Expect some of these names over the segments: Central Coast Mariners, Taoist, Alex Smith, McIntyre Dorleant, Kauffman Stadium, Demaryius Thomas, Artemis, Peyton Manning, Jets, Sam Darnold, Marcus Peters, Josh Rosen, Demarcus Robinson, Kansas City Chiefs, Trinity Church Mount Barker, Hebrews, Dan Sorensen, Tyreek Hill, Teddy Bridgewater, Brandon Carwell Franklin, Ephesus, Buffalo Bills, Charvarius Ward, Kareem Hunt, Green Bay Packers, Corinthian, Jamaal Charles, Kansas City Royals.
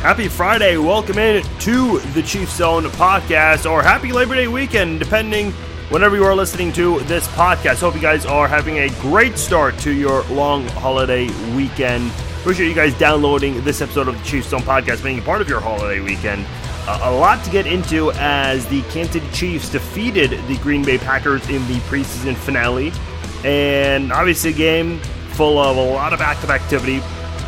Happy Friday. Welcome in to the Chiefs Zone podcast, or happy Labor Day weekend, depending whenever you are listening to this podcast. Hope you guys are having a great start to your long holiday weekend. Appreciate you guys downloading this episode of the Chiefs Zone podcast, being a part of your holiday weekend. A lot to get into as the Kansas City Chiefs defeated the Green Bay Packers in the preseason finale. And obviously a game full of a lot of active activity.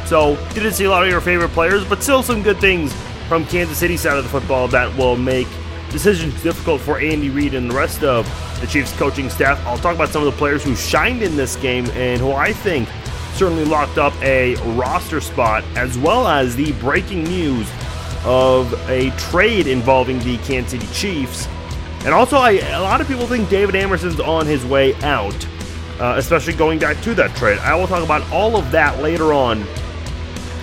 So, didn't see a lot of your favorite players, but still some good things from Kansas City side of the football that will make decisions difficult for Andy Reid and the rest of the Chiefs coaching staff. I'll talk about some of the players who shined in this game and who I think certainly locked up a roster spot, as well as the breaking news of a trade involving the Kansas City Chiefs. And also, a lot of people think David Amerson's on his way out, especially going back to that trade. I will talk about all of that later on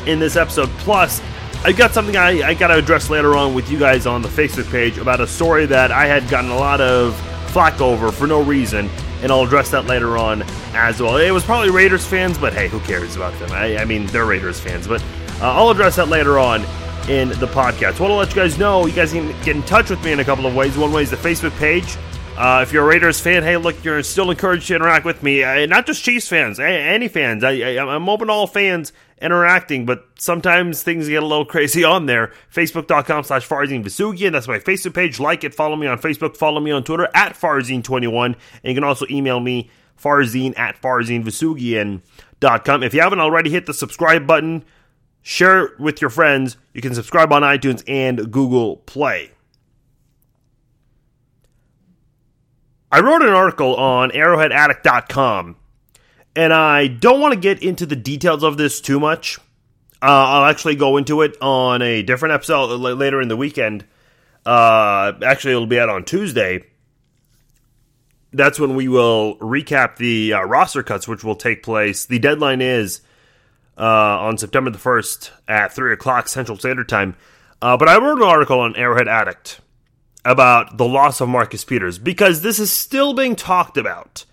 in this episode. Plus, I've got something I got to address later on with you guys on the Facebook page about a story that I had gotten a lot of flack over for no reason, and I'll address that later on as well. It was probably Raiders fans, but hey, who cares about them? I mean, they're Raiders fans, but I'll address that later on in the podcast. Want to let you guys know, you guys can get in touch with me in a couple of ways. One way is the Facebook page. If you're a Raiders fan, hey, look, you're still encouraged to interact with me. Not just Chiefs fans, any fans. I'm open to all fans interacting, but sometimes things get a little crazy on there. Facebook.com/FarzineVasugian. That's my Facebook page. Like it, follow me on Facebook, follow me on Twitter, at Farzine21. And you can also email me, Farzine@FarzineVasugian.com. If you haven't already, hit the subscribe button. Share it with your friends. You can subscribe on iTunes and Google Play. I wrote an article on arrowheadaddict.com, and I don't want to get into the details of this too much. I'll actually go into it on a different episode later in the weekend. Actually, it'll be out on Tuesday. That's when we will recap the roster cuts, which will take place. The deadline is on September the 1st at 3 o'clock Central Standard Time. But I wrote an article on Arrowhead Addict about the loss of Marcus Peters, because this is still being talked about.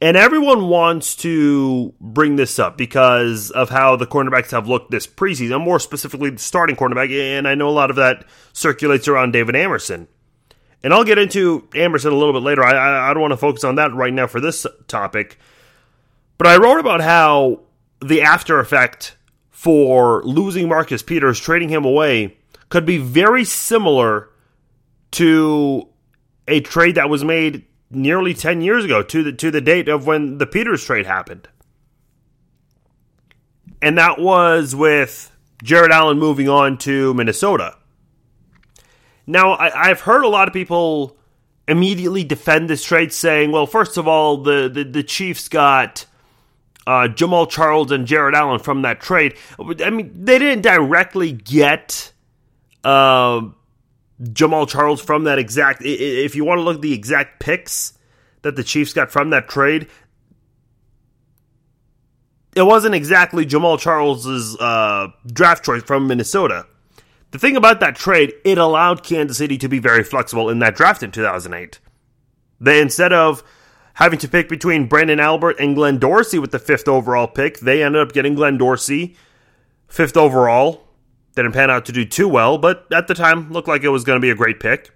And everyone wants to bring this up because of how the cornerbacks have looked this preseason, more specifically the starting cornerback, and I know a lot of that circulates around David Amerson. And I'll get into Amerson a little bit later. I don't want to focus on that right now for this topic. But I wrote about how the after effect for losing Marcus Peters, trading him away, could be very similar to a trade that was made nearly 10 years ago, to the date of when the Peters trade happened. And that was with Jared Allen moving on to Minnesota. Now, I've heard a lot of people immediately defend this trade, saying, well, first of all, the Chiefs got Jamaal Charles and Jared Allen from that trade. I mean, they didn't directly get Jamaal Charles from that exact. If you want to look at the exact picks that the Chiefs got from that trade, it wasn't exactly Jamaal Charles' draft choice from Minnesota. The thing about that trade, it allowed Kansas City to be very flexible in that draft in 2008. They, instead of having to pick between Brandon Albert and Glenn Dorsey with the 5th overall pick, they ended up getting Glenn Dorsey, 5th overall. Didn't pan out to do too well, but at the time looked like it was going to be a great pick.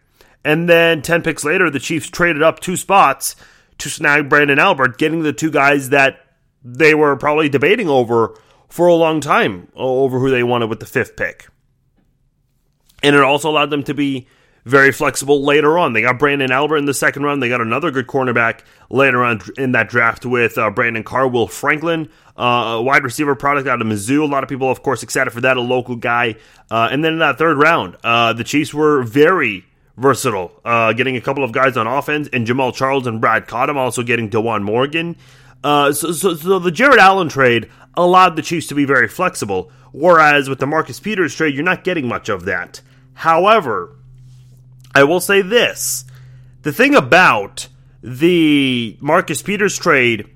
And then 10 picks later, the Chiefs traded up 2 spots to snag Brandon Albert, getting the 2 guys that they were probably debating over for a long time, over who they wanted with the 5th pick. And it also allowed them to be very flexible later on. They got Brandon Albert in the second round. They got another good cornerback later on in that draft with Brandon Carwell Franklin, a wide receiver product out of Mizzou. A lot of people, of course, excited for that, a local guy. And then in that third round, the Chiefs were very versatile, getting a couple of guys on offense, and Jamaal Charles and Brad Cottam, also getting DeJuan Morgan. So the Jared Allen trade allowed the Chiefs to be very flexible, whereas with the Marcus Peters trade, you're not getting much of that. However, I will say this. The thing about the Marcus Peters trade,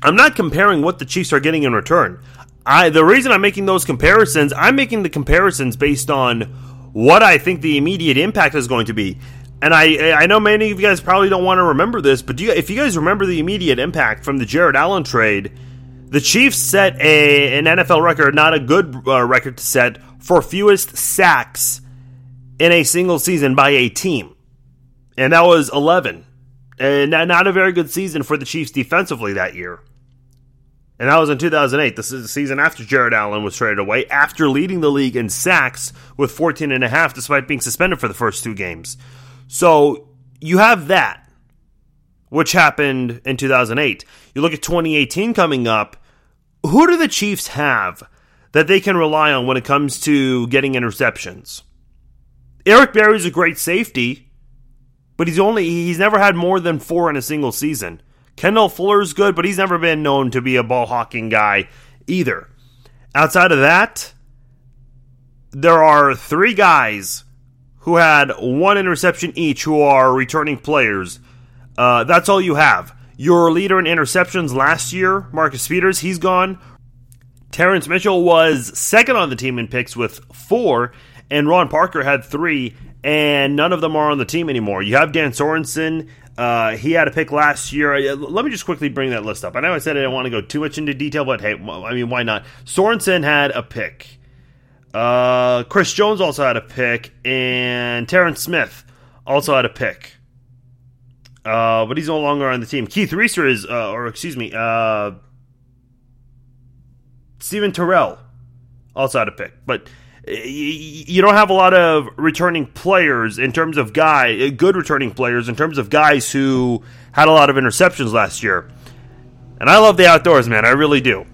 I'm not comparing what the Chiefs are getting in return. The reason I'm making those comparisons, I'm making the comparisons based on what I think the immediate impact is going to be. And I know many of you guys probably don't want to remember this, but if you guys remember the immediate impact from the Jared Allen trade, The Chiefs set an NFL record, not a good record to set, for fewest sacks in a single season by a team. And that was 11. And not a very good season for the Chiefs defensively that year. And that was in 2008. This is the season after Jared Allen was traded away, after leading the league in sacks with 14.5 despite being suspended for the first two games. So you have that, which happened in 2008. You look at 2018 coming up. Who do the Chiefs have that they can rely on when it comes to getting interceptions? Eric Berry is a great safety, but he's never had more than 4 in a single season. Kendall Fuller's good, but he's never been known to be a ball-hawking guy either. Outside of that, there are 3 guys who had 1 interception each who are returning players. That's all you have. Your leader in interceptions last year, Marcus Peters, he's gone. Terrence Mitchell was second on the team in picks with 4, and Ron Parker had 3, and none of them are on the team anymore. You have Dan Sorensen. He had a pick last year. Let me just quickly bring that list up. I know I said I didn't want to go too much into detail, but hey, I mean, why not? Sorensen had a pick. Chris Jones also had a pick, and Terrence Smith also had a pick. But he's no longer on the team. Keith Reeser is, Steven Terrell also had a pick, but you don't have a lot of returning players in terms of good returning players in terms of guys who had a lot of interceptions last year. And I love the outdoors, man. I really do.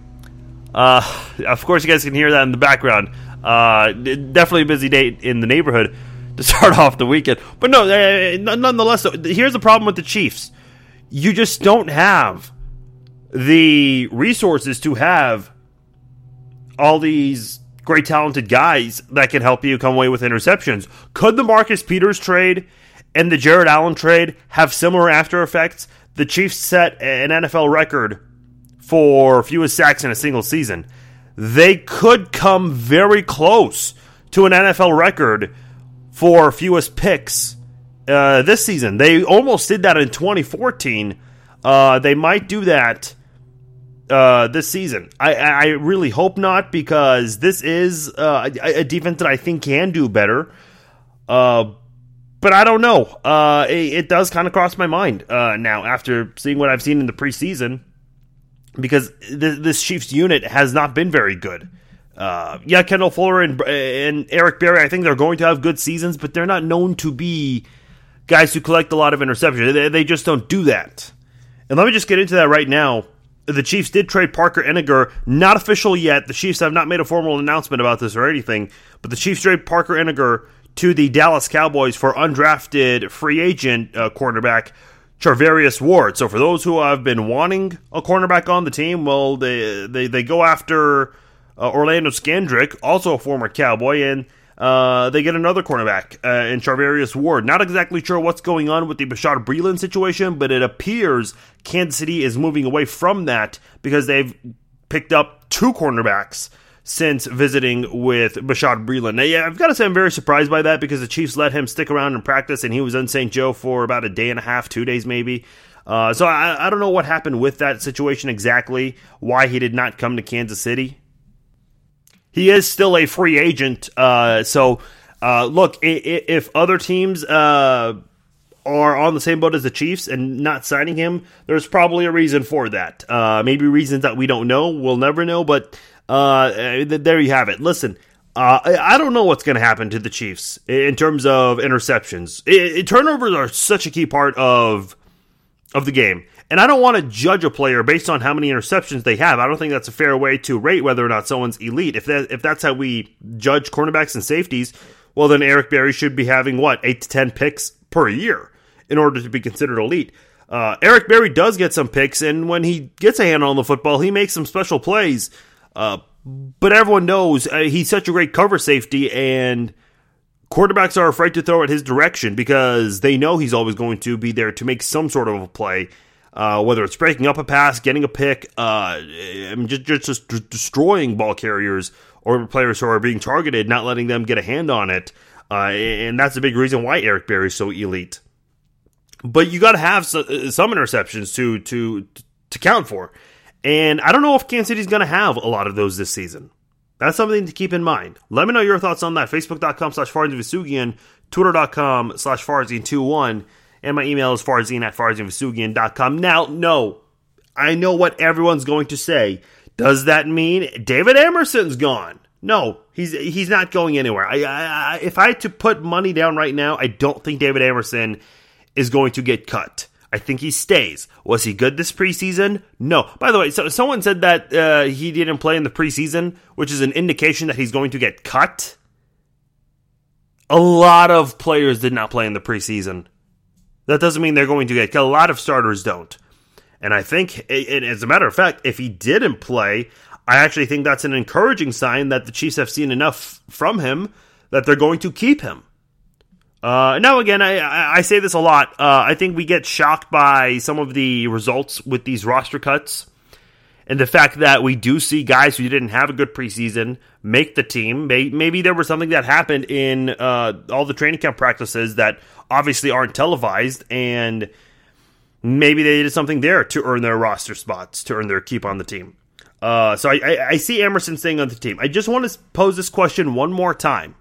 Of course, you guys can hear that in the background. Definitely a busy day in the neighborhood to start off the weekend. But no, nonetheless, here's the problem with the Chiefs. You just don't have the resources to have all these great talented guys that can help you come away with interceptions. Could the Marcus Peters trade and the Jared Allen trade have similar after effects? The Chiefs set an NFL record for fewest sacks in a single season. They could come very close to an NFL record for fewest picks this season. They almost did that in 2014. They might do that this season. I really hope not, because this is a defense that I think can do better. But I don't know. It does kind of cross my mind now after seeing what I've seen in the preseason, because this Chiefs unit has not been very good. Yeah, Kendall Fuller and Eric Berry, I think they're going to have good seasons, but they're not known to be guys who collect a lot of interceptions. They just don't do that. And let me just get into that right now. The Chiefs did trade Parker Ehinger. Not official yet. The Chiefs have not made a formal announcement about this or anything. But the Chiefs trade Parker Ehinger to the Dallas Cowboys for undrafted free agent cornerback Charvarius Ward. So for those who have been wanting a cornerback on the team, well, they go after Orlando Scandrick, also a former Cowboy, and they get another cornerback in Charvarius Ward. Not exactly sure what's going on with the Bashaud Breeland situation, but it appears Kansas City is moving away from that because they've picked up 2 cornerbacks since visiting with Bashaud Breeland. Now, yeah, I've got to say I'm very surprised by that, because the Chiefs let him stick around and practice, and he was in St. Joe for about a day and a half, 2 days maybe. So I don't know what happened with that situation exactly, why he did not come to Kansas City. He is still a free agent, so look, if other teams are on the same boat as the Chiefs and not signing him, there's probably a reason for that. Maybe reasons that we don't know, we'll never know, but there you have it. Listen, I don't know what's going to happen to the Chiefs in terms of interceptions. Turnovers are such a key part of the game. And I don't want to judge a player based on how many interceptions they have. I don't think that's a fair way to rate whether or not someone's elite. If that's how we judge cornerbacks and safeties, well, then Eric Berry should be having, 8 to 10 picks per year in order to be considered elite. Eric Berry does get some picks, and when he gets a handle on the football, he makes some special plays. But everyone knows he's such a great cover safety, and quarterbacks are afraid to throw at his direction because they know he's always going to be there to make some sort of a play. Whether it's breaking up a pass, getting a pick, just destroying ball carriers or players who are being targeted, not letting them get a hand on it. And that's a big reason why Eric Berry is so elite. But you got to have some interceptions to count for. And I don't know if Kansas City's going to have a lot of those this season. That's something to keep in mind. Let me know your thoughts on that. Facebook.com/FarzineVasugian, Twitter.com/Farzine21, and my email is farzine@farzinevasugian.com. Now, no, I know what everyone's going to say. Does that mean David Amerson's gone? No, he's not going anywhere. If I had to put money down right now, I don't think David Amerson is going to get cut. I think he stays. Was he good this preseason? No. By the way, so someone said that he didn't play in the preseason, which is an indication that he's going to get cut. A lot of players did not play in the preseason. That doesn't mean they're going to get cut. A lot of starters don't. And I think, and as a matter of fact, if he didn't play, I actually think that's an encouraging sign that the Chiefs have seen enough from him that they're going to keep him. Now, again, I say this a lot. I think we get shocked by some of the results with these roster cuts and the fact that we do see guys who didn't have a good preseason make the team. Maybe there was something that happened in all the training camp practices that obviously aren't televised, and maybe they did something there to earn their roster spots, to earn their keep on the team. So I see Amerson staying on the team. I just want to pose this question one more time,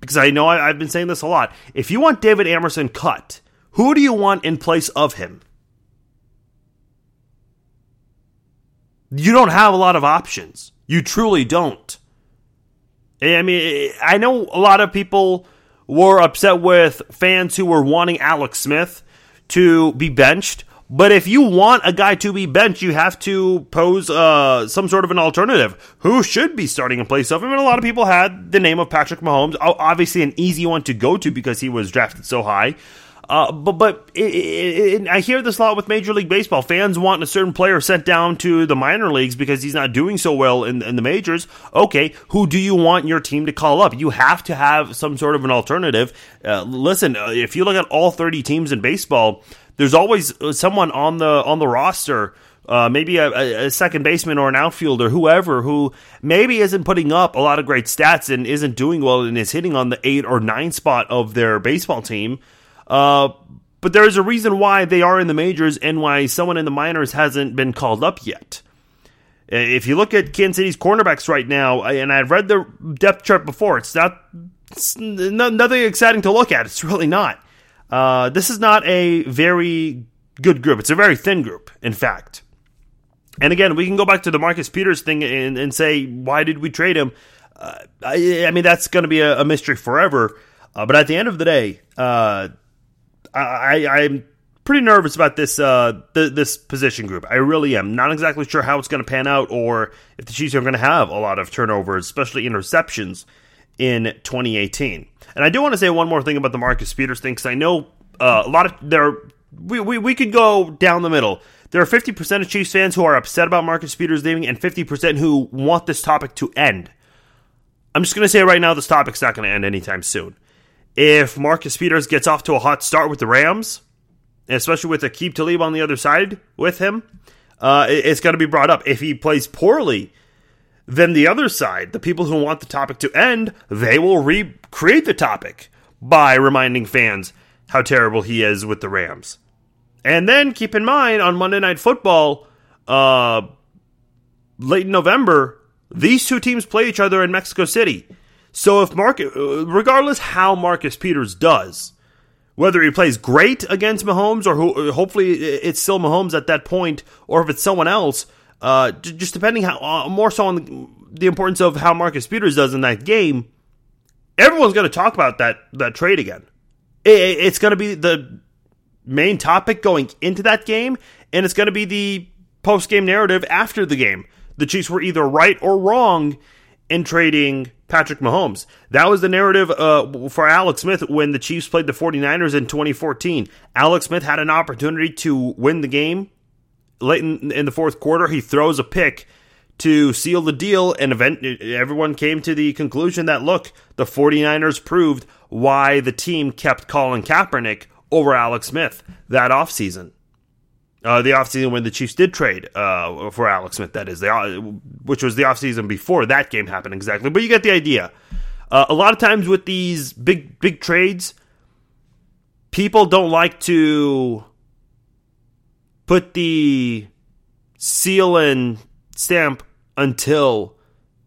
because I know I've been saying this a lot. If you want David Amerson cut, who do you want in place of him? You don't have a lot of options. You truly don't. I mean, I know a lot of people were upset with fans who were wanting Alex Smith to be benched. But if you want a guy to be benched, you have to pose some sort of an alternative. Who should be starting in place of him? And a lot of people had the name of Patrick Mahomes. Obviously an easy one to go to because he was drafted so high. But I hear this a lot with Major League Baseball. Fans want a certain player sent down to the minor leagues because he's not doing so well in the majors. Okay, who do you want your team to call up? You have to have some sort of an alternative. Listen, if you look at all 30 teams in baseball, there's always someone on the roster, maybe a second baseman or an outfielder, whoever, who maybe isn't putting up a lot of great stats and isn't doing well and is hitting on the 8 or 9 spot of their baseball team. But there is a reason why they are in the majors and why someone in the minors hasn't been called up yet. If you look at Kansas City's cornerbacks right now, and I've read the depth chart before, it's nothing exciting to look at. It's really not. This is not a very good group. It's a very thin group, in fact. And again, we can go back to the Marcus Peters thing and say, why did we trade him? I mean, that's going to be a mystery forever. But at the end of the day, I'm pretty nervous about this this position group. I really am. Not exactly sure how it's going to pan out or if the Chiefs are going to have a lot of turnovers, especially interceptions, in 2018. And I do want to say one more thing about the Marcus Peters thing, because I know a lot of there we could go down the middle. There are 50% of Chiefs fans who are upset about Marcus Peters leaving and 50% who want this topic to end. I'm just going to say right now, this topic's not going to end anytime soon. If Marcus Peters gets off to a hot start with the Rams, especially with Aqib Talib on the other side with him, it's going to be brought up. If he plays poorly, then the other side, the people who want the topic to end, they will recreate the topic by reminding fans how terrible he is with the Rams. And then keep in mind, on Monday Night Football, late in November, these two teams play each other in Mexico City. So if regardless how Marcus Peters does, whether he plays great against Mahomes or hopefully it's still Mahomes at that point, or if it's someone else, just depending how more so on the importance of how Marcus Peters does in that game, everyone's going to talk about that trade again. It's going to be the main topic going into that game, and it's going to be the post-game narrative after the game. The Chiefs were either right or wrong in trading Patrick Mahomes. That was the narrative for Alex Smith when the Chiefs played the 49ers in 2014. Alex Smith had an opportunity to win the game. Late in the fourth quarter, he throws a pick to seal the deal, and everyone came to the conclusion that, look, the 49ers proved why the team kept Colin Kaepernick over Alex Smith that offseason. The offseason when the Chiefs did trade for Alex Smith, that is, which was the offseason before that game happened exactly. But you get the idea. A lot of times with these big trades, people don't like to put the seal and stamp until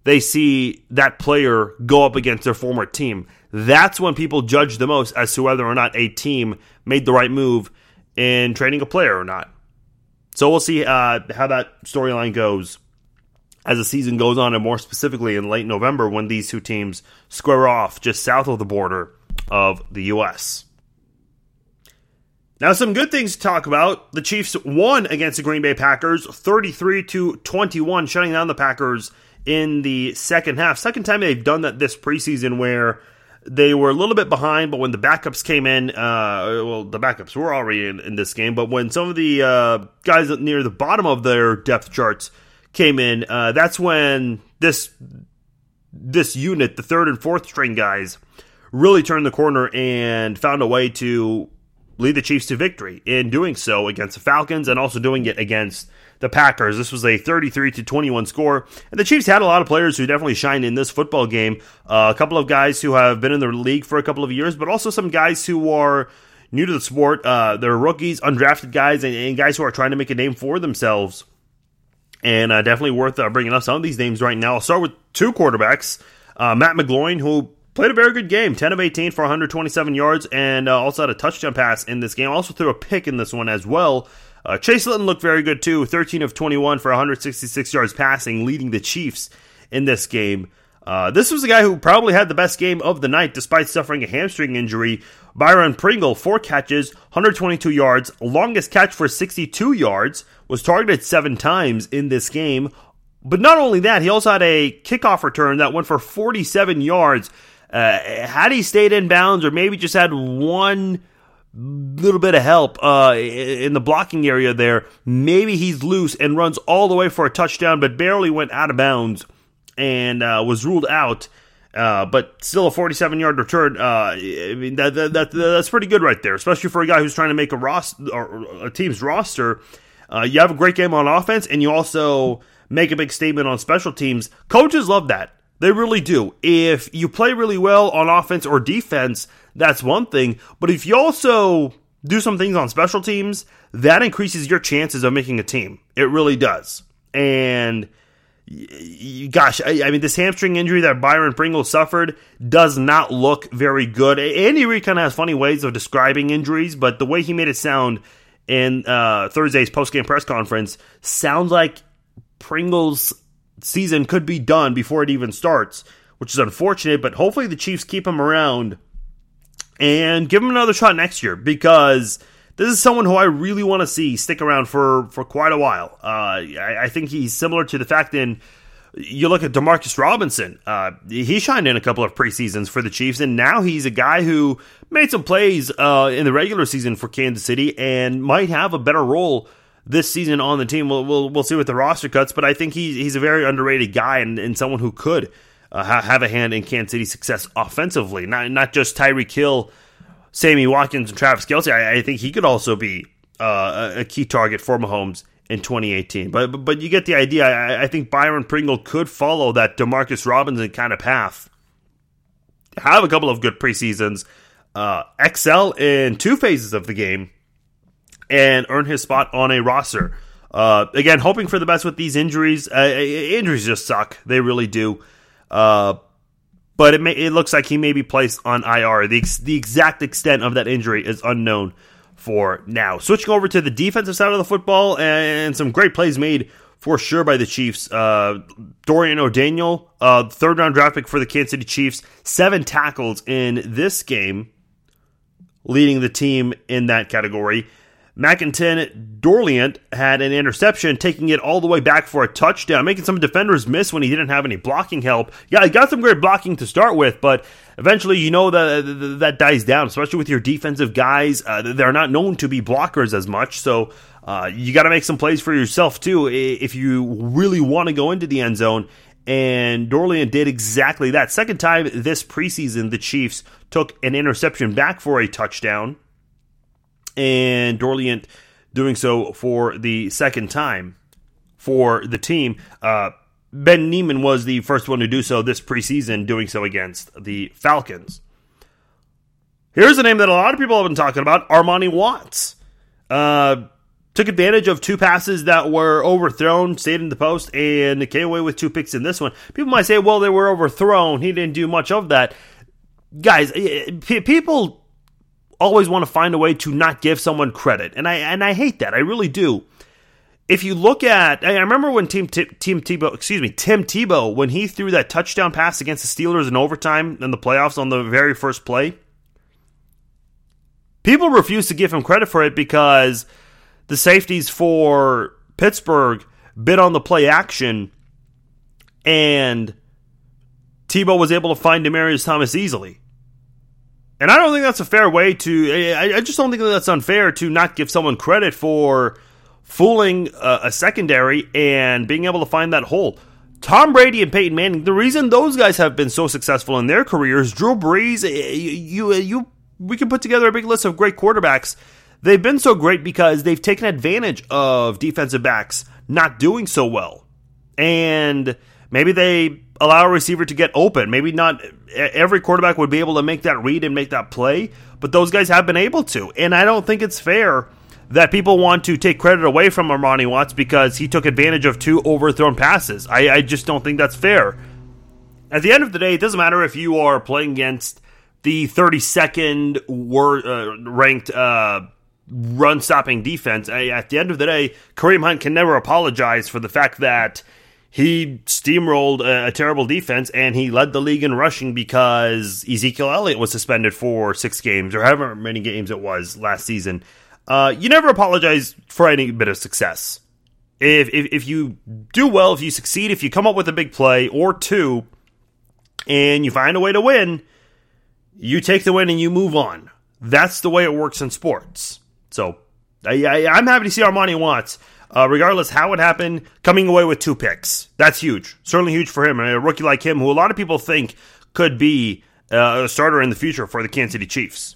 they see that player go up against their former team. That's when people judge the most as to whether or not a team made the right move in trading a player or not. So we'll see how that storyline goes as the season goes on, and more specifically in late November when these two teams square off just south of the border of the U.S. Now, some good things to talk about. The Chiefs won against the Green Bay Packers, 33-21, shutting down the Packers in the second half. Second time they've done that this preseason, where they were a little bit behind, but when the backups came in, the backups were already in this game, but when some of the guys near the bottom of their depth charts came in, that's when this unit, the third and fourth string guys, really turned the corner and found a way to lead the Chiefs to victory in doing so against the Falcons and also doing it against the Packers. This was a 33-21 score, and the Chiefs had a lot of players who definitely shined in this football game. A couple of guys who have been in the league for a couple of years, but also some guys who are new to the sport. They're rookies, undrafted guys, and guys who are trying to make a name for themselves. And definitely worth bringing up some of these names right now. I'll start with two quarterbacks. Matt McGloin, who played a very good game, 10 of 18 for 127 yards, and also had a touchdown pass in this game. Also threw a pick in this one as well. Chase Litton looked very good too, 13 of 21 for 166 yards passing, leading the Chiefs in this game. This was the guy who probably had the best game of the night despite suffering a hamstring injury. Byron Pringle, 4 catches, 122 yards, longest catch for 62 yards, was targeted 7 times in this game. But not only that, he also had a kickoff return that went for 47 yards. Had he stayed in bounds or maybe just had one little bit of help in the blocking area there, maybe he's loose and runs all the way for a touchdown, but barely went out of bounds and was ruled out. But still a 47-yard return. I mean, that's pretty good right there, especially for a guy who's trying to make a team's roster. You have a great game on offense, and you also make a big statement on special teams. Coaches love that. They really do. If you play really well on offense or defense, that's one thing. But if you also do some things on special teams, that increases your chances of making a team. It really does. And gosh, I mean, this hamstring injury that Byron Pringle suffered does not look very good. Andy Reid kind of has funny ways of describing injuries, but the way he made it sound in Thursday's post-game press conference sounds like Pringle's season could be done before it even starts, which is unfortunate, but hopefully the Chiefs keep him around and give him another shot next year, because this is someone who I really want to see stick around for quite a while. I think he's similar to the fact in you look at Demarcus Robinson. He shined in a couple of preseasons for the Chiefs, and now he's a guy who made some plays in the regular season for Kansas City and might have a better role this season on the team. We'll see with the roster cuts, but I think he's a very underrated guy and someone who could have a hand in Kansas City's success offensively. Not just Tyreek Hill, Sammy Watkins, and Travis Kelce. I think he could also be a key target for Mahomes in 2018. But you get the idea. I think Byron Pringle could follow that Demarcus Robinson kind of path. Have a couple of good preseasons, excel in two phases of the game, and earn his spot on a roster. Again, hoping for the best with these injuries. Injuries just suck. They really do. But it looks like he may be placed on IR. The exact extent of that injury is unknown for now. Switching over to the defensive side of the football, and some great plays made for sure by the Chiefs. Dorian O'Daniel, third-round draft pick for the Kansas City Chiefs, 7 tackles in this game, leading the team in that category. McIntyre Dorleant had an interception, taking it all the way back for a touchdown, making some defenders miss when he didn't have any blocking help. Yeah, he got some great blocking to start with, but eventually, you know, that dies down, especially with your defensive guys. They're not known to be blockers as much, so you got to make some plays for yourself, too, if you really want to go into the end zone. And Dorleant did exactly that. Second time this preseason, the Chiefs took an interception back for a touchdown, and Dorleant doing so for the second time for the team. Ben Neiman was the first one to do so this preseason, doing so against the Falcons. Here's a name that a lot of people have been talking about, Armani Watts. Took advantage of two passes that were overthrown, stayed in the post, and came away with two picks in this one. People might say, well, they were overthrown. He didn't do much of that. Guys, people always want to find a way to not give someone credit, and I hate that. I really do. If you look at, I remember when Tim Tebow, when he threw that touchdown pass against the Steelers in overtime in the playoffs on the very first play, people refused to give him credit for it because the safeties for Pittsburgh bit on the play action, and Tebow was able to find Demaryius Thomas easily. And I don't think that's a fair way to, I just don't think that's unfair to not give someone credit for fooling a secondary and being able to find that hole. Tom Brady and Peyton Manning, the reason those guys have been so successful in their careers, Drew Brees, we can put together a big list of great quarterbacks. They've been so great because they've taken advantage of defensive backs not doing so well. And maybe they allow a receiver to get open. Maybe not every quarterback would be able to make that read and make that play, but those guys have been able to. And I don't think it's fair that people want to take credit away from Armani Watts because he took advantage of two overthrown passes. I just don't think that's fair. At the end of the day, it doesn't matter if you are playing against the 32nd ranked run-stopping defense. At the end of the day, Kareem Hunt can never apologize for the fact that he steamrolled a terrible defense and he led the league in rushing because Ezekiel Elliott was suspended for 6 games or however many games it was last season. You never apologize for any bit of success. If you do well, if you succeed, if you come up with a big play or two and you find a way to win, you take the win and you move on. That's the way it works in sports. So I'm happy to see Armani Watts, regardless how it happened, coming away with 2 picks. That's huge. Certainly huge for him. And a rookie like him, who a lot of people think could be a starter in the future for the Kansas City Chiefs.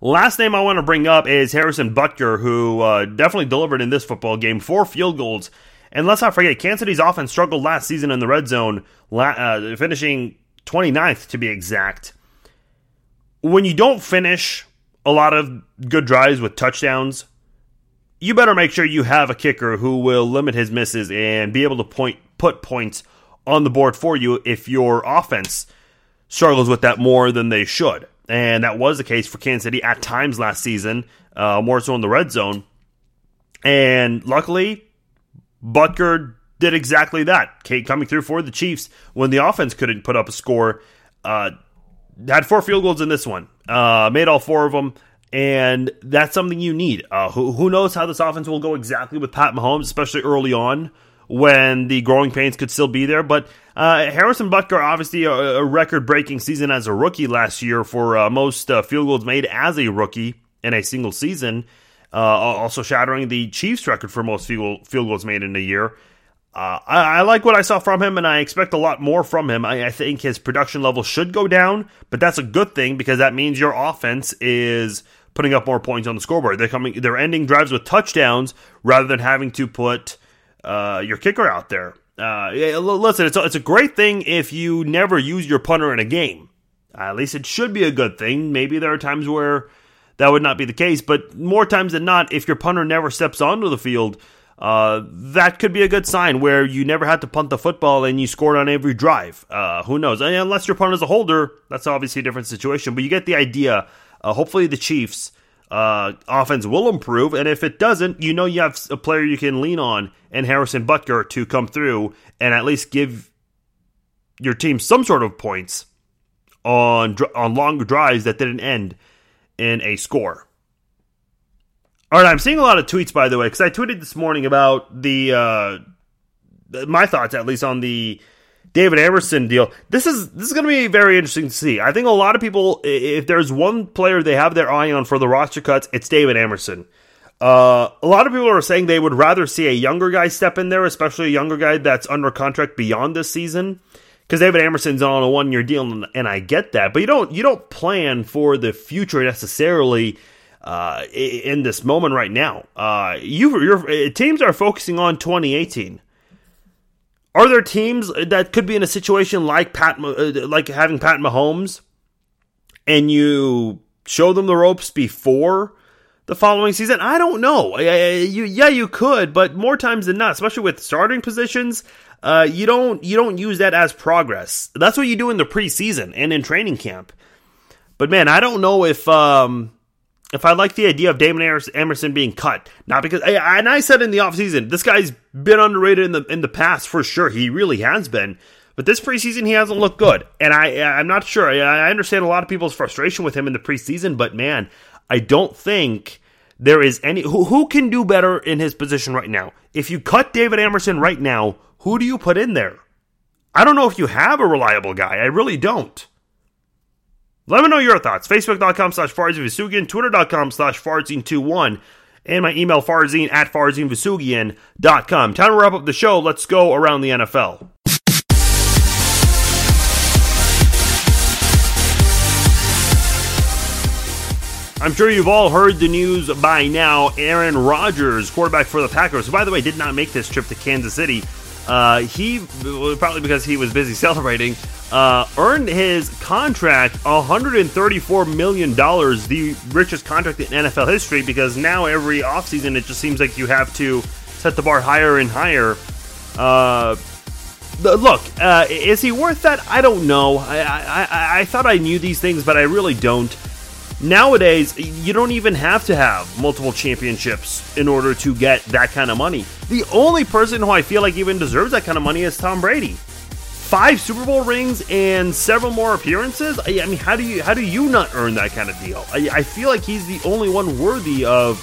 Last name I want to bring up is Harrison Butker, who definitely delivered in this football game. 4 field goals. And let's not forget, Kansas City's offense struggled last season in the red zone, finishing 29th to be exact. When you don't finish a lot of good drives with touchdowns, you better make sure you have a kicker who will limit his misses and be able to put points on the board for you if your offense struggles with that more than they should. And that was the case for Kansas City at times last season, more so in the red zone. And luckily, Butker did exactly that. Coming through for the Chiefs when the offense couldn't put up a score. Had 4 field goals in this one. Made all 4 of them. And that's something you need. Who knows how this offense will go exactly with Pat Mahomes, especially early on when the growing pains could still be there. But Harrison Butker, obviously a record-breaking season as a rookie last year for most field goals made as a rookie in a single season, also shattering the Chiefs record for most field goals made in a year. I like what I saw from him, and I expect a lot more from him. I think his production level should go down, but that's a good thing because that means your offense is putting up more points on the scoreboard. They're ending drives with touchdowns rather than having to put your kicker out there. Listen, it's a great thing if you never use your punter in a game. At least it should be a good thing. Maybe there are times where that would not be the case, but more times than not, if your punter never steps onto the field, that could be a good sign where you never had to punt the football and you scored on every drive. Who knows? And unless your punter's a holder, that's obviously a different situation. But you get the idea. Hopefully the Chiefs' offense will improve. And if it doesn't, you know you have a player you can lean on and Harrison Butker to come through and at least give your team some sort of points on long drives that didn't end in a score. All right, I'm seeing a lot of tweets, by the way, because I tweeted this morning about the my thoughts, at least, on the David Amerson deal. This is going to be very interesting to see. I think a lot of people, if there's one player they have their eye on for the roster cuts, it's David Amerson. A lot of people are saying they would rather see a younger guy step in there, especially a younger guy that's under contract beyond this season, because David Amerson's on a 1-year deal, and I get that. But you don't plan for the future necessarily. In this moment right now, your teams are focusing on 2018. Are there teams that could be in a situation like having Pat Mahomes, and you show them the ropes before the following season? I don't know. You could, but more times than not, especially with starting positions, you don't use that as progress. That's what you do in the preseason and in training camp. But man, I don't know if I like the idea of David Amerson being cut. Not because, and I said in the offseason, this guy's been underrated in the past for sure. He really has been. But this preseason, he hasn't looked good. And I'm not sure. I understand a lot of people's frustration with him in the preseason. But man, I don't think there is any... Who can do better in his position right now? If you cut David Amerson right now, who do you put in there? I don't know if you have a reliable guy. I really don't. Let me know your thoughts. Facebook.com/FarzineVesugian, Twitter.com/Farzine21, and my email, farzine@farzinevesugian.com. Time to wrap up the show. Let's go around the NFL. I'm sure you've all heard the news by now. Aaron Rodgers, quarterback for the Packers, who, by the way, did not make this trip to Kansas City. He, probably because he was busy celebrating, earned his contract $134 million, the richest contract in NFL history, because now every offseason it just seems like you have to set the bar higher and higher. Look, is he worth that? I don't know. I thought I knew these things, but I really don't. Nowadays, you don't even have to have multiple championships in order to get that kind of money. The only person who I feel like even deserves that kind of money is Tom Brady. 5 Super Bowl rings and several more appearances? I mean, how do you not earn that kind of deal? I feel like he's the only one worthy of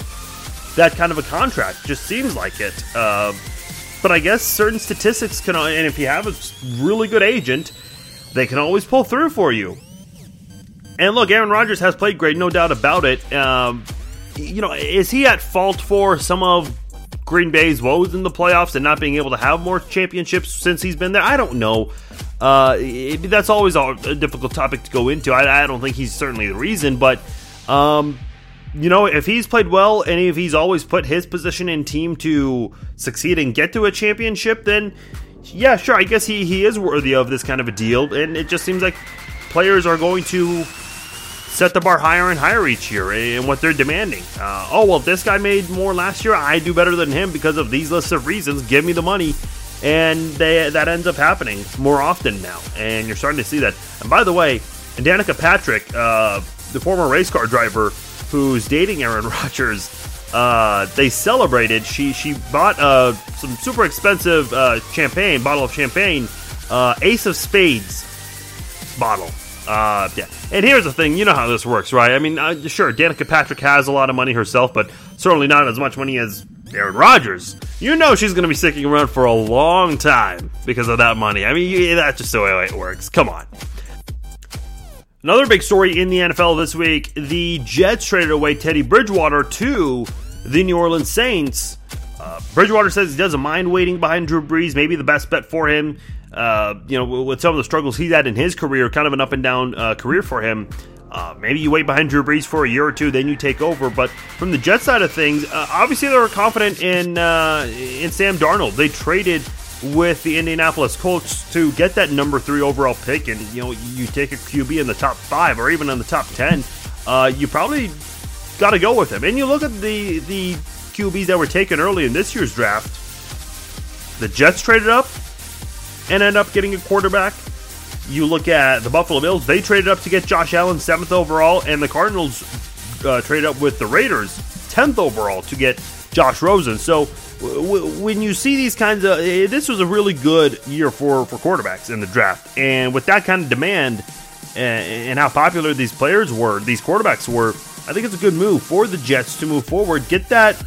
that kind of a contract. Just seems like it. But I guess certain statistics can, and if you have a really good agent, they can always pull through for you. And look, Aaron Rodgers has played great, no doubt about it. Is he at fault for some of Green Bay's woes in the playoffs and not being able to have more championships since he's been there? I don't know. That's always a difficult topic to go into. I don't think he's certainly the reason, but if he's played well and if he's always put his position and team to succeed and get to a championship, then yeah, sure, I guess he is worthy of this kind of a deal. And it just seems like players are going to set the bar higher and higher each year in what they're demanding. This guy made more last year, I do better than him because of these lists of reasons. Give me the money. And that ends up happening more often now. And you're starting to see that. And by the way, Danica Patrick, the former race car driver who's dating Aaron Rodgers, they celebrated. She bought some super expensive bottle of champagne, Ace of Spades bottle. Yeah, and here's the thing, you know how this works, right? I mean, sure, Danica Patrick has a lot of money herself, but certainly not as much money as Aaron Rodgers. You know she's going to be sticking around for a long time because of that money. I mean, that's just the way it works. Come on. Another big story in the NFL this week, the Jets traded away Teddy Bridgewater to the New Orleans Saints. Bridgewater says he doesn't mind waiting behind Drew Brees, maybe the best bet for him. With some of the struggles he's had in his career, kind of an up-and-down career for him. Maybe you wait behind Drew Brees for a year or two, then you take over. But from the Jets side of things, obviously they were confident in Sam Darnold. They traded with the Indianapolis Colts to get that number 3 overall pick, and you take a QB in the top 5 or even in the top 10, you probably got to go with him. And you look at the QBs that were taken early in this year's draft, the Jets traded up and end up getting a quarterback. You look at the Buffalo Bills, they traded up to get Josh Allen 7th overall, and the Cardinals traded up with the Raiders 10th overall to get Josh Rosen. So when you see these kinds of... This was a really good year for quarterbacks in the draft. And with that kind of demand and how popular these players were, these quarterbacks were, I think it's a good move for the Jets to move forward. Get that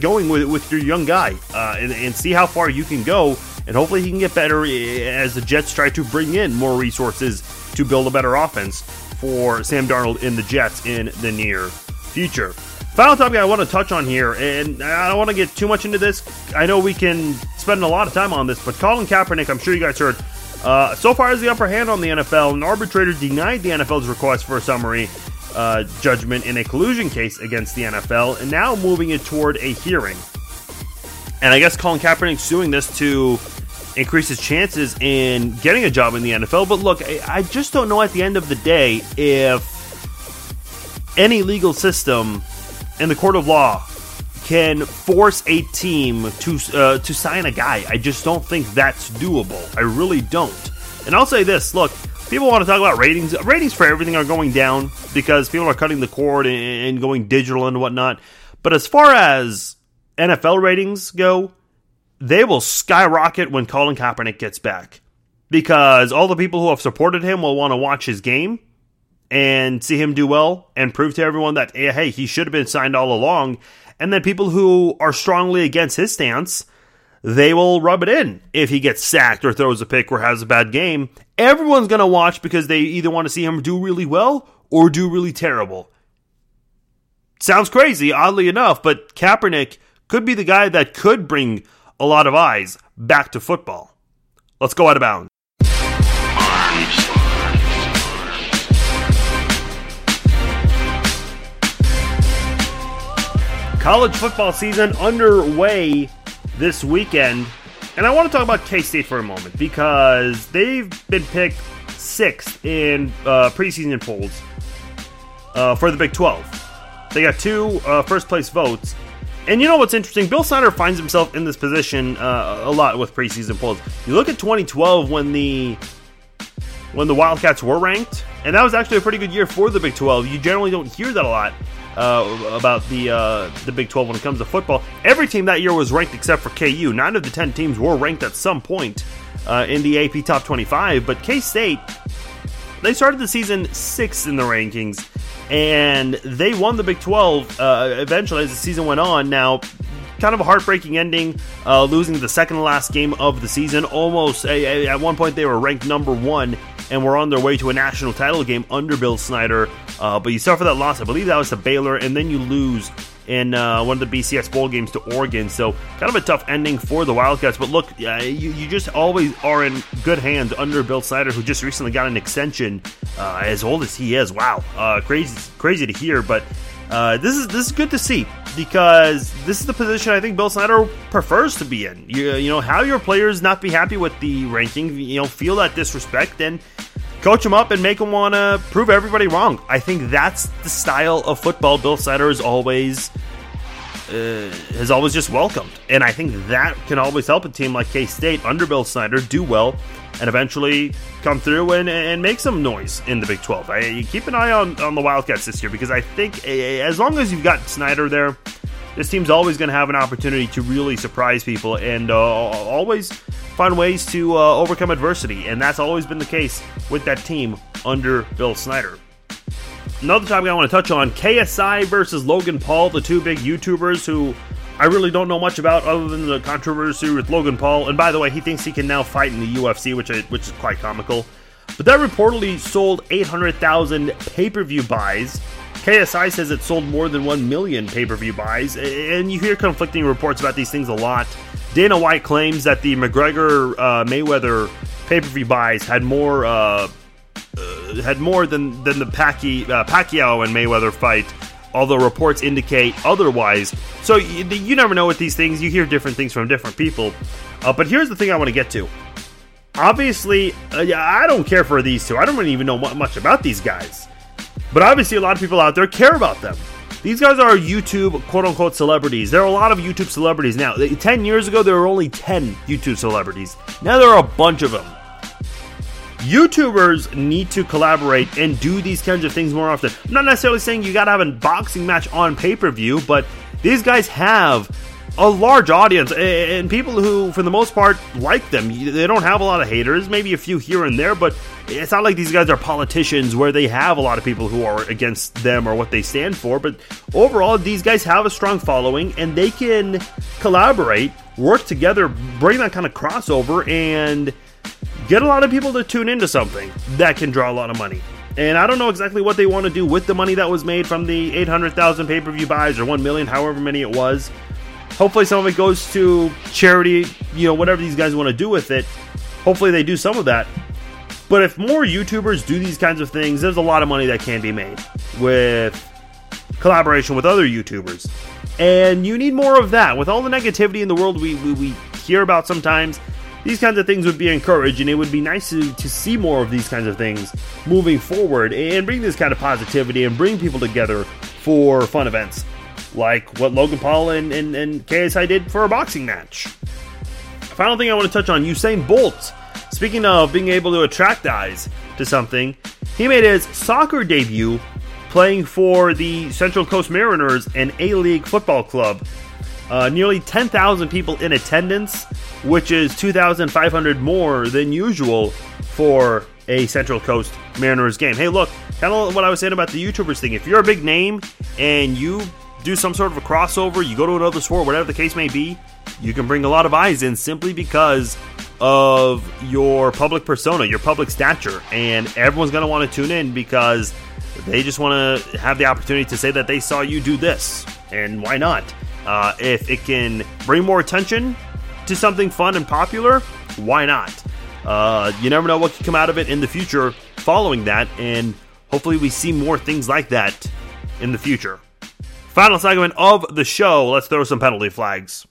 going with your young guy and see how far you can go. And hopefully he can get better as the Jets try to bring in more resources to build a better offense for Sam Darnold and the Jets in the near future. Final topic I want to touch on here, and I don't want to get too much into this. I know we can spend a lot of time on this, but Colin Kaepernick, I'm sure you guys heard, so far has the upper hand on the NFL. An arbitrator denied the NFL's request for a summary judgment in a collusion case against the NFL, and now moving it toward a hearing. And I guess Colin Kaepernick's doing this to increase his chances in getting a job in the NFL. But look, I just don't know at the end of the day if any legal system in the court of law can force a team to sign a guy. I just don't think that's doable. I really don't. And I'll say this, look, people want to talk about ratings. Ratings for everything are going down because people are cutting the cord and going digital and whatnot. But as far as NFL ratings go, they will skyrocket when Colin Kaepernick gets back, because all the people who have supported him will want to watch his game and see him do well and prove to everyone that, hey, he should have been signed all along. And then people who are strongly against his stance, they will rub it in if he gets sacked or throws a pick or has a bad game. Everyone's going to watch because they either want to see him do really well or do really terrible. Sounds crazy, oddly enough, but Kaepernick could be the guy that could bring a lot of eyes back to football. Let's go out of bounds. College football season underway this weekend, and I want to talk about K-State for a moment, because they've been picked 6th in preseason polls for the Big 12. They got 2 first-place votes, and you know what's interesting? Bill Snyder finds himself in this position a lot with preseason polls. You look at 2012 when the Wildcats were ranked, and that was actually a pretty good year for the Big 12. You generally don't hear that a lot. About the Big 12 when it comes to football. Every team that year was ranked except for KU. 9 of the 10 teams were ranked at some point in the AP Top 25. But K-State, they started the season 6th in the rankings, and they won the Big 12 eventually as the season went on. Now, kind of a heartbreaking ending, losing the second to last game of the season. Almost, at one point, they were ranked number 1 and were on their way to a national title game under Bill Snyder. But you suffer that loss. I believe that was to Baylor, and then you lose in one of the BCS bowl games to Oregon. So kind of a tough ending for the Wildcats. But look, you just always are in good hands under Bill Snyder, who just recently got an extension. As old as he is, wow, crazy to hear. But this is good to see, because this is the position I think Bill Snyder prefers to be in. You know, have your players not be happy with the ranking, you know, feel that disrespect, and coach them up and make them want to prove everybody wrong. I think that's the style of football Bill Snyder has always just welcomed. And I think that can always help a team like K-State under Bill Snyder do well and eventually come through and make some noise in the Big 12. You keep an eye on the Wildcats this year, because I think as long as you've got Snyder there, this team's always going to have an opportunity to really surprise people and always find ways to overcome adversity. And that's always been the case with that team under Bill Snyder. Another topic I want to touch on, KSI versus Logan Paul, the 2 big YouTubers who I really don't know much about other than the controversy with Logan Paul. And by the way, he thinks he can now fight in the UFC, which is quite comical. But that reportedly sold 800,000 pay-per-view buys. KSI says it sold more than 1 million pay-per-view buys. And you hear conflicting reports about these things a lot. Dana White claims that the McGregor-Mayweather pay-per-view buys had more than the Pacquiao and Mayweather fight, although reports indicate otherwise. So you never know with these things. You hear different things from different people. But here's the thing I want to get to. Obviously, I don't care for these two. I don't really even know much about these guys. But obviously, a lot of people out there care about them. These guys are YouTube quote-unquote celebrities. There are a lot of YouTube celebrities now. 10 years ago, there were only 10 YouTube celebrities. Now there are a bunch of them. YouTubers need to collaborate and do these kinds of things more often. I'm not necessarily saying you gotta have a boxing match on pay-per-view, but these guys have a large audience and people who, for the most part, like them. They don't have a lot of haters, maybe a few here and there, but it's not like these guys are politicians where they have a lot of people who are against them or what they stand for. But overall, these guys have a strong following and they can collaborate, work together, bring that kind of crossover, and get a lot of people to tune into something that can draw a lot of money. And I don't know exactly what they want to do with the money that was made from the 800,000 pay-per-view buys or 1 million, however many it was. Hopefully some of it goes to charity, you know, whatever these guys want to do with it. Hopefully they do some of that. But if more YouTubers do these kinds of things, there's a lot of money that can be made with collaboration with other YouTubers. And you need more of that. With all the negativity in the world we hear about sometimes, these kinds of things would be encouraged, and it would be nice to see more of these kinds of things moving forward and bring this kind of positivity and bring people together for fun events. like what Logan Paul and KSI did for a boxing match. Final thing I want to touch on, Usain Bolt. Speaking of being able to attract eyes to something, he made his soccer debut playing for the Central Coast Mariners and A-League Football Club. Nearly 10,000 people in attendance, which is 2,500 more than usual for a Central Coast Mariners game. Hey, look, kind of what I was saying about the YouTubers thing. If you're a big name and you do some sort of a crossover, you go to another sport, whatever the case may be, you can bring a lot of eyes in simply because of your public persona, your public stature. And everyone's going to want to tune in because they just want to have the opportunity to say that they saw you do this. And why not? If it can bring more attention to something fun and popular, why not? You never know what could come out of it in the future following that, and hopefully we see more things like that in the future. Final segment of the show, let's throw some penalty flags.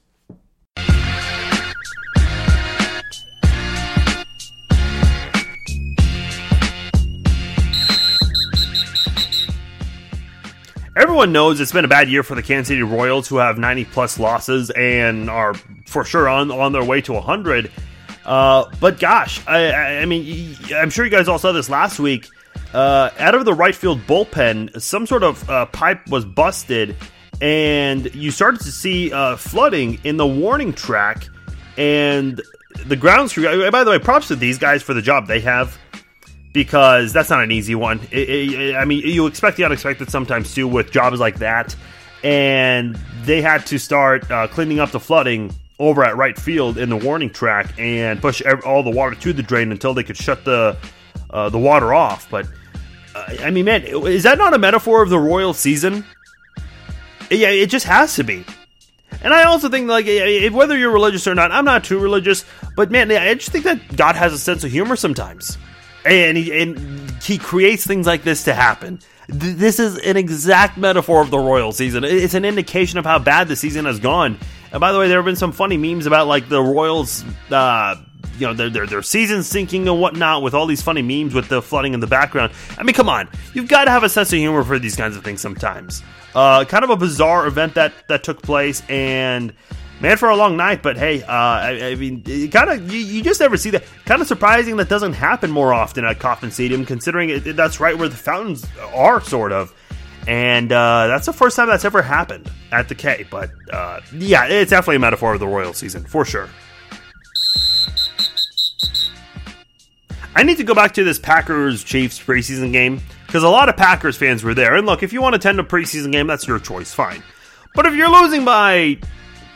Everyone knows it's been a bad year for the Kansas City Royals, who have 90-plus losses and are for sure on their way to 100. But gosh, I mean, I'm sure you guys all saw this last week. Out of the right field bullpen, some sort of pipe was busted, and you started to see flooding in the warning track. And the grounds crew, by the way, props to these guys for the job they have, because that's not an easy one. I mean, you expect the unexpected sometimes too with jobs like that. And they had to start cleaning up the flooding over at right field in the warning track and push all the water to the drain until they could shut the water off. But, I mean, man, is that not a metaphor of the Royal season? Yeah, it just has to be. And I also think, like, whether you're religious or not, I'm not too religious. But, man, I just think that God has a sense of humor sometimes. And he creates things like this to happen. This is an exact metaphor of the Royal season. It's an indication of how bad the season has gone. And by the way, there have been some funny memes about like the Royals, you know, their season sinking and whatnot, with all these funny memes with the flooding in the background. I mean, come on, you've got to have a sense of humor for these kinds of things sometimes. Kind of a bizarre event that took place, and man, for a long night, but hey, I mean, kind of you just never see that. Kind of surprising that doesn't happen more often at Kauffman Stadium, considering that's right where the fountains are, sort of. And that's the first time that's ever happened at the K. But yeah, it's definitely a metaphor of the Royal season, for sure. I need to go back to this Packers-Chiefs preseason game, because a lot of Packers fans were there. And look, if you want to attend a preseason game, that's your choice, fine. But if you're losing by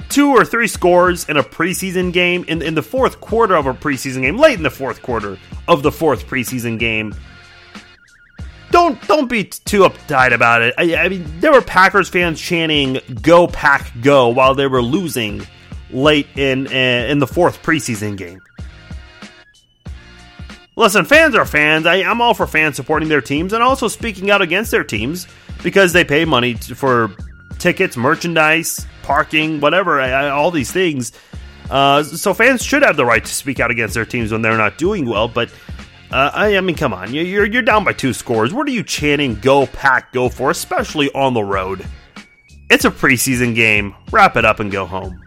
2 or 3 scores in a preseason game, in the fourth quarter of a preseason game, late in the fourth quarter of the fourth preseason game, don't be too uptight about it. I mean, there were Packers fans chanting "Go Pack Go" while they were losing late in the fourth preseason game. Listen, fans are fans. I'm all for fans supporting their teams and also speaking out against their teams, because they pay money for tickets, merchandise, parking, whatever, all these things. So fans should have the right to speak out against their teams when they're not doing well. But I mean, come on, you're down by 2 scores. What are you chanting "Go Pack Go" for, especially on the road? It's a preseason game. Wrap it up and go home.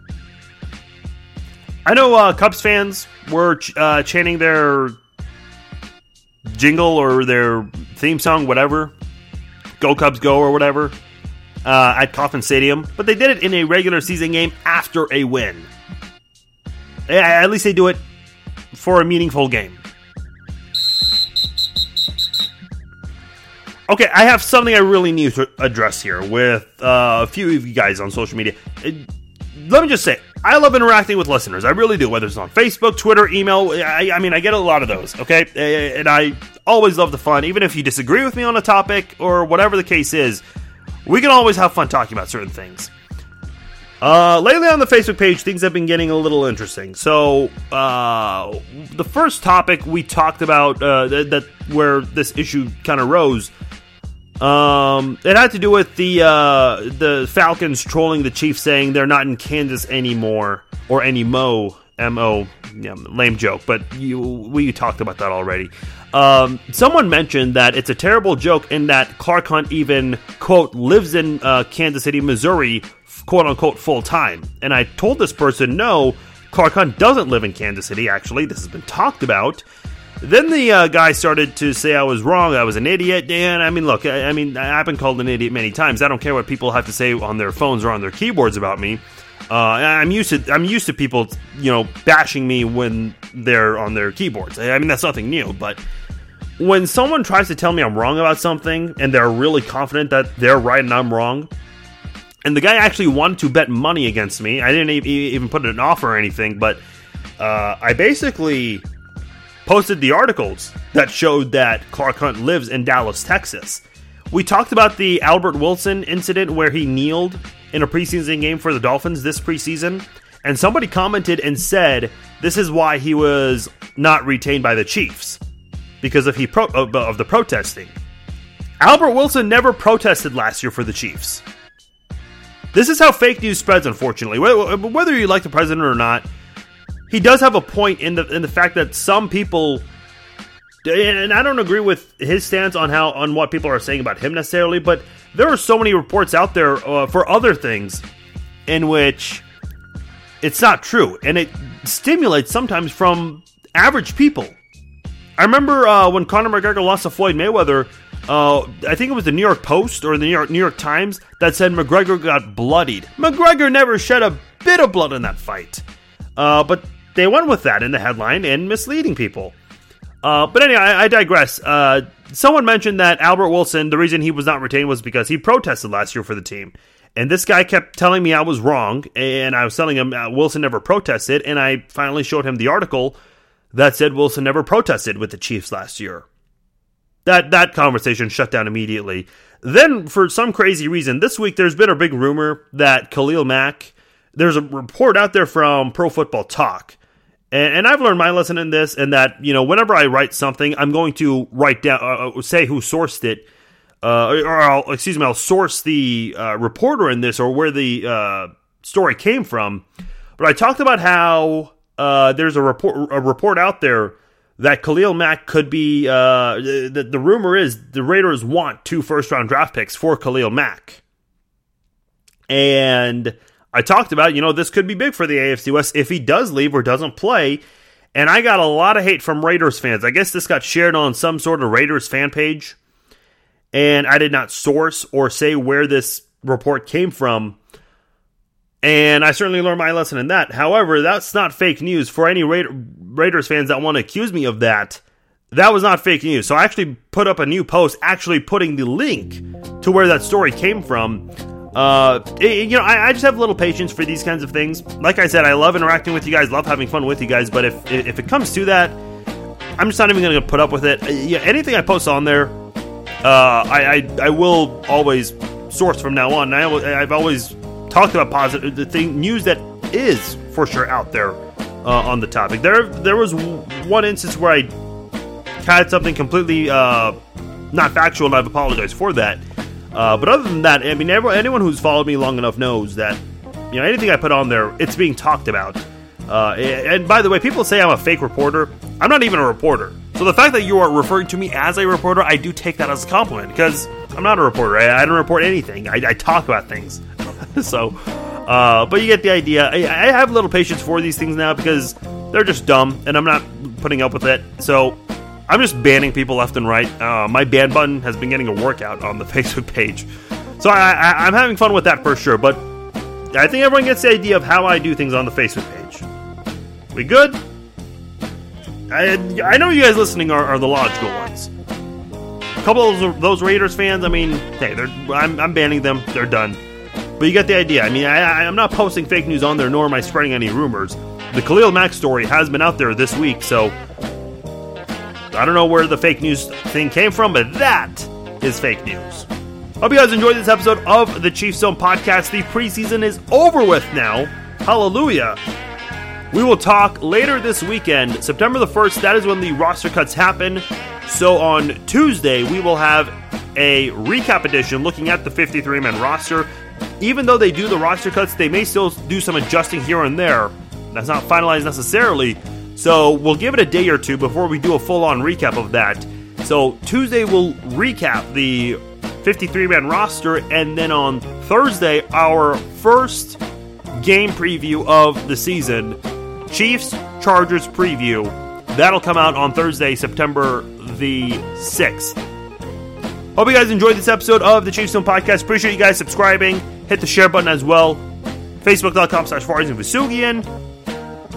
I know Cubs fans were chanting their jingle or their theme song, whatever, "Go Cubs Go" or whatever, at Kauffman Stadium, but they did it in a regular season game after a win. At least they do it for a meaningful game. Okay, I have something I really need to address here with a few of you guys on social media. Let me just say, I love interacting with listeners. I really do, whether it's on Facebook, Twitter, email. I mean, I get a lot of those, okay? And I always love the fun, even if you disagree with me on a topic or whatever the case is. We can always have fun talking about certain things. Lately on the Facebook page, things have been getting a little interesting. So, the first topic we talked about, that where this issue kind of rose, it had to do with the Falcons trolling the Chiefs, saying they're not in Kansas anymore, or any mo M.O., lame joke, but we talked about that already. Someone mentioned that it's a terrible joke in that Clark Hunt even, quote, lives in Kansas City, Missouri, quote unquote, full time. And I told this person, no, Clark Hunt doesn't live in Kansas City, actually. This has been talked about. Then the guy started to say I was wrong, I was an idiot. And I mean, look, I've been called an idiot many times. I don't care what people have to say on their phones or on their keyboards about me. I'm used to people, bashing me when they're on their keyboards. I mean, that's nothing new. But when someone tries to tell me I'm wrong about something and they're really confident that they're right and I'm wrong, and the guy actually wanted to bet money against me, I didn't even put an offer or anything, but I basically posted the articles that showed that Clark Hunt lives in Dallas, Texas. We talked about the Albert Wilson incident where he kneeled in a preseason game for the Dolphins this preseason, and somebody commented and said this is why he was not retained by the Chiefs, because of the protesting. Albert Wilson never protested last year for the Chiefs. This is how fake news spreads, unfortunately. Whether you like the president or not, he does have a point in the fact that some people, and I don't agree with his stance on what people are saying about him necessarily, but there are so many reports out there for other things in which it's not true, and it stimulates sometimes from average people. I remember when Conor McGregor lost to Floyd Mayweather. I think it was the New York Post or the New York Times that said McGregor got bloodied. McGregor never shed a bit of blood in that fight, but they went with that in the headline and misleading people. But anyway, I digress. Someone mentioned that Albert Wilson, the reason he was not retained was because he protested last year for the team. And this guy kept telling me I was wrong, and I was telling him Wilson never protested, and I finally showed him the article that said Wilson never protested with the Chiefs last year. That conversation shut down immediately. Then, for some crazy reason, this week there's been a big rumor that Khalil Mack, there's a report out there from Pro Football Talk, and I've learned my lesson in this, and that, whenever I write something, I'm going to write down, say who sourced it, I'll source the reporter in this, or where the story came from. But I talked about how there's a report out there that Khalil Mack could be, the rumor is the Raiders want 2 first-round draft picks for Khalil Mack. And I talked about, this could be big for the AFC West if he does leave or doesn't play. And I got a lot of hate from Raiders fans. I guess this got shared on some sort of Raiders fan page. And I did not source or say where this report came from. And I certainly learned my lesson in that. However, that's not fake news. For any Raiders fans that want to accuse me of that, that was not fake news. So I actually put up a new post actually putting the link to where that story came from. I just have little patience for these kinds of things. Like I said, I love interacting with you guys, love having fun with you guys, but if it comes to that, I'm just not even going to put up with it. Anything I post on there, I will always source from now on. I've always talked about positive news that is for sure out there on the topic. There was one instance where I had something completely not factual, and I've apologized for that. But other than that, I mean, anyone who's followed me long enough knows that, anything I put on there, it's being talked about. And by the way, people say I'm a fake reporter. I'm not even a reporter. So the fact that you are referring to me as a reporter, I do take that as a compliment, because I'm not a reporter. I don't report anything. I talk about things. So, but you get the idea. I have little patience for these things now because they're just dumb, and I'm not putting up with it. So I'm just banning people left and right. My ban button has been getting a workout on the Facebook page. So I'm having fun with that for sure. But I think everyone gets the idea of how I do things on the Facebook page. We good? I know you guys listening are the logical ones. A couple of those Raiders fans, I mean, hey, I'm banning them. They're done. But you get the idea. I mean, I'm not posting fake news on there, nor am I spreading any rumors. The Khalil Mack story has been out there this week, so I don't know where the fake news thing came from, but that is fake news. Hope you guys enjoyed this episode of the Chiefs Zone Podcast. The preseason is over with now. Hallelujah. We will talk later this weekend. September the 1st, that is when the roster cuts happen. So on Tuesday, we will have a recap edition looking at the 53-man roster. Even though they do the roster cuts, they may still do some adjusting here and there. That's not finalized necessarily, so we'll give it a day or two before we do a full-on recap of that. So Tuesday we'll recap the 53-man roster, and then on Thursday, our first game preview of the season, Chiefs Chargers preview. That'll come out on Thursday, September the 6th. Hope you guys enjoyed this episode of the Chiefs Zone Podcast. Appreciate you guys subscribing. Hit the share button as well. Facebook.com/FarzineVasugian.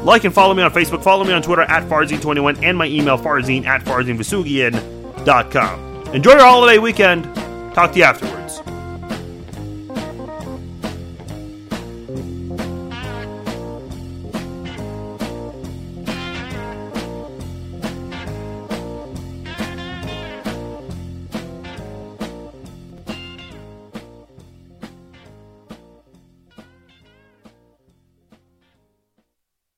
Like and follow me on Facebook. Follow me on Twitter @Farzine21 and my email farzine@FarzineVasugian.com. Enjoy your holiday weekend. Talk to you afterwards.